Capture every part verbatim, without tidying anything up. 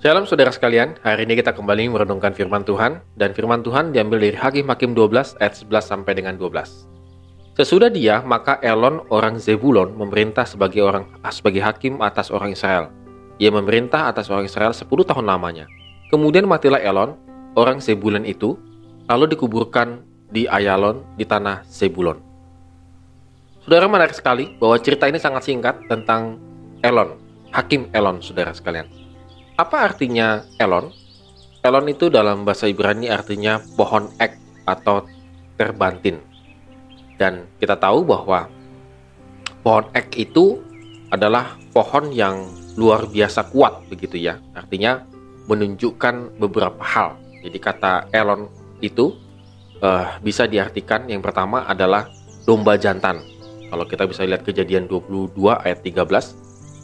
Shalom saudara sekalian, hari ini kita kembali merenungkan firman Tuhan, dan firman Tuhan diambil dari Hakim-hakim dua belas ayat sebelas sampai dengan dua belas. Sesudah dia, maka Elon orang Zebulon memerintah sebagai orang sebagai hakim atas orang Israel. Ia memerintah atas orang Israel sepuluh tahun lamanya. Kemudian matilah Elon, orang Zebulon itu, lalu dikuburkan di Ayalon di tanah Zebulon. Saudara, menarik sekali bahwa cerita ini sangat singkat tentang Elon, Hakim Elon, saudara sekalian. Apa artinya Elon? Elon itu dalam bahasa Ibrani artinya pohon ek atau terbantin. Dan kita tahu bahwa pohon ek itu adalah pohon yang luar biasa kuat, begitu ya. Artinya menunjukkan beberapa hal. Jadi kata Elon itu uh, bisa diartikan yang pertama adalah domba jantan. Kalau kita bisa lihat Kejadian dua puluh dua ayat tiga belas.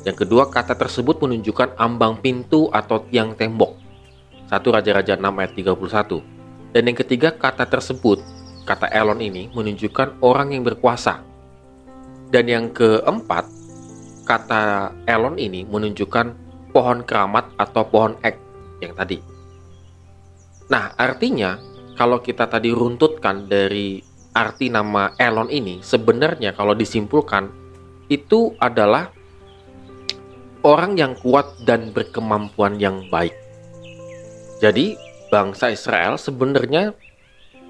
Yang kedua, kata tersebut menunjukkan ambang pintu atau tiang tembok. satu Raja-Raja enam ayat tiga puluh satu. Dan yang ketiga, kata tersebut, kata Elon ini, menunjukkan orang yang berkuasa. Dan yang keempat, kata Elon ini menunjukkan pohon keramat atau pohon ek yang tadi. Nah, artinya, kalau kita tadi runtutkan dari arti nama Elon ini, sebenarnya kalau disimpulkan, itu adalah orang yang kuat dan berkemampuan yang baik. Jadi bangsa Israel sebenarnya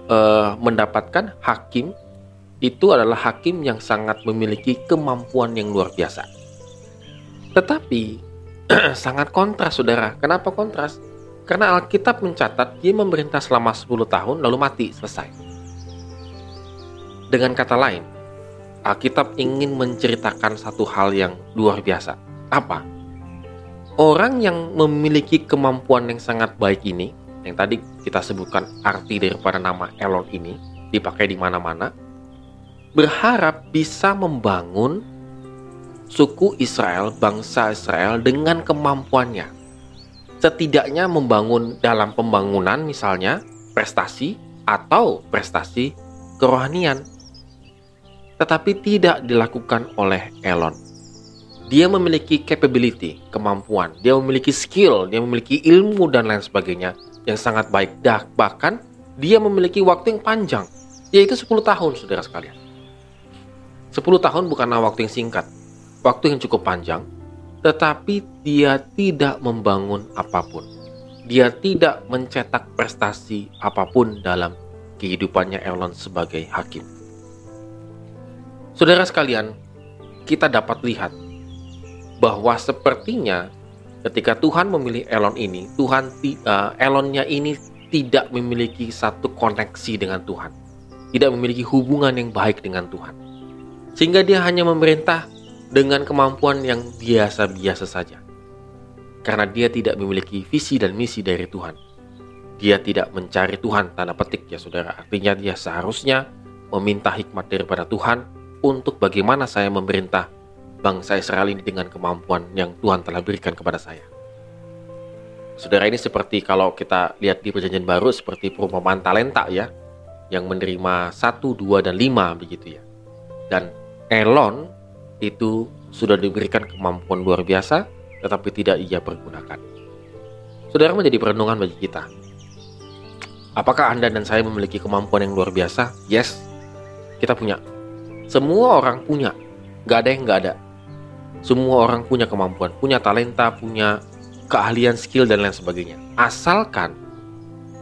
eh, mendapatkan hakim itu adalah hakim yang sangat memiliki kemampuan yang luar biasa. Tetapi sangat kontras, saudara. Kenapa kontras? Karena Alkitab mencatat dia memerintah selama sepuluh tahun lalu mati, selesai. Dengan kata lain, Alkitab ingin menceritakan satu hal yang luar biasa. Apa? Orang yang memiliki kemampuan yang sangat baik ini, yang tadi kita sebutkan arti daripada nama Elon ini, dipakai di mana-mana, berharap bisa membangun suku Israel, bangsa Israel dengan kemampuannya. Setidaknya membangun dalam pembangunan misalnya prestasi atau prestasi kerohanian. Tetapi tidak dilakukan oleh Elon. Dia memiliki capability, kemampuan, dia memiliki skill, dia memiliki ilmu dan lain sebagainya yang sangat baik. Dah, bahkan dia memiliki waktu yang panjang, yaitu sepuluh tahun, saudara sekalian. sepuluh tahun bukanlah waktu yang singkat, waktu yang cukup panjang, tetapi dia tidak membangun apapun. Dia tidak mencetak prestasi apapun dalam kehidupannya Elon sebagai hakim. Saudara sekalian, kita dapat lihat bahwa sepertinya ketika Tuhan memilih Elon ini, Tuhan uh, Elonnya ini tidak memiliki satu koneksi dengan Tuhan, tidak memiliki hubungan yang baik dengan Tuhan, sehingga dia hanya memerintah dengan kemampuan yang biasa-biasa saja, karena dia tidak memiliki visi dan misi dari Tuhan. Dia tidak mencari Tuhan, tanda petik ya saudara. Artinya dia seharusnya meminta hikmat daripada Tuhan untuk bagaimana saya memerintah bangsa Israel ini dengan kemampuan yang Tuhan telah berikan kepada saya. Saudara, ini seperti kalau kita lihat di Perjanjian Baru, seperti perumpamaan talenta ya, yang menerima satu, dua, dan lima begitu ya. Dan Elon itu sudah diberikan kemampuan luar biasa, tetapi tidak ia pergunakan. Saudara, menjadi perenungan bagi kita. Apakah Anda dan saya memiliki kemampuan yang luar biasa? Yes, kita punya. Semua orang punya. Gak ada yang gak ada. Semua orang punya kemampuan, punya talenta, punya keahlian, skill, dan lain sebagainya. Asalkan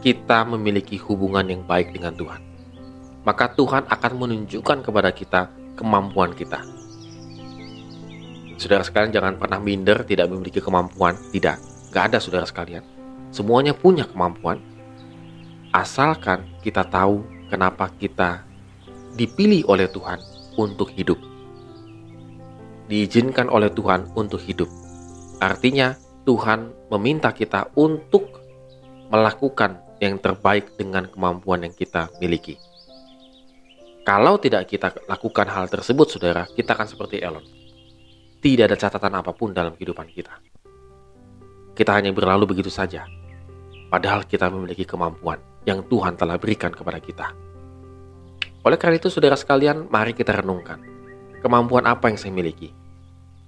kita memiliki hubungan yang baik dengan Tuhan, maka Tuhan akan menunjukkan kepada kita kemampuan kita. Saudara sekalian, jangan pernah minder tidak memiliki kemampuan. Tidak, gak ada saudara sekalian. Semuanya punya kemampuan. Asalkan kita tahu kenapa kita dipilih oleh Tuhan untuk hidup, diizinkan oleh Tuhan untuk hidup. Artinya Tuhan meminta kita untuk melakukan yang terbaik dengan kemampuan yang kita miliki. Kalau tidak kita lakukan hal tersebut, saudara, kita akan seperti Elon. Tidak ada catatan apapun dalam kehidupan kita. Kita hanya berlalu begitu saja. Padahal kita memiliki kemampuan yang Tuhan telah berikan kepada kita. Oleh karena itu, saudara sekalian, mari kita renungkan. Kemampuan apa yang saya miliki?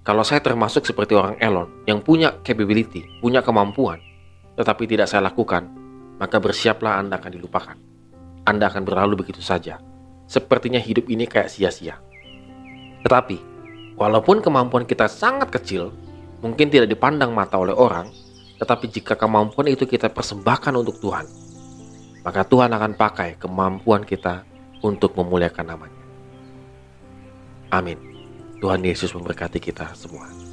Kalau saya termasuk seperti orang Elon yang punya capability, punya kemampuan, tetapi tidak saya lakukan, maka bersiaplah Anda akan dilupakan. Anda akan berlalu begitu saja. Sepertinya hidup ini kayak sia-sia. Tetapi, walaupun kemampuan kita sangat kecil, mungkin tidak dipandang mata oleh orang, tetapi jika kemampuan itu kita persembahkan untuk Tuhan, maka Tuhan akan pakai kemampuan kita untuk memuliakan nama-Nya. Amin. Tuhan Yesus memberkati kita semua.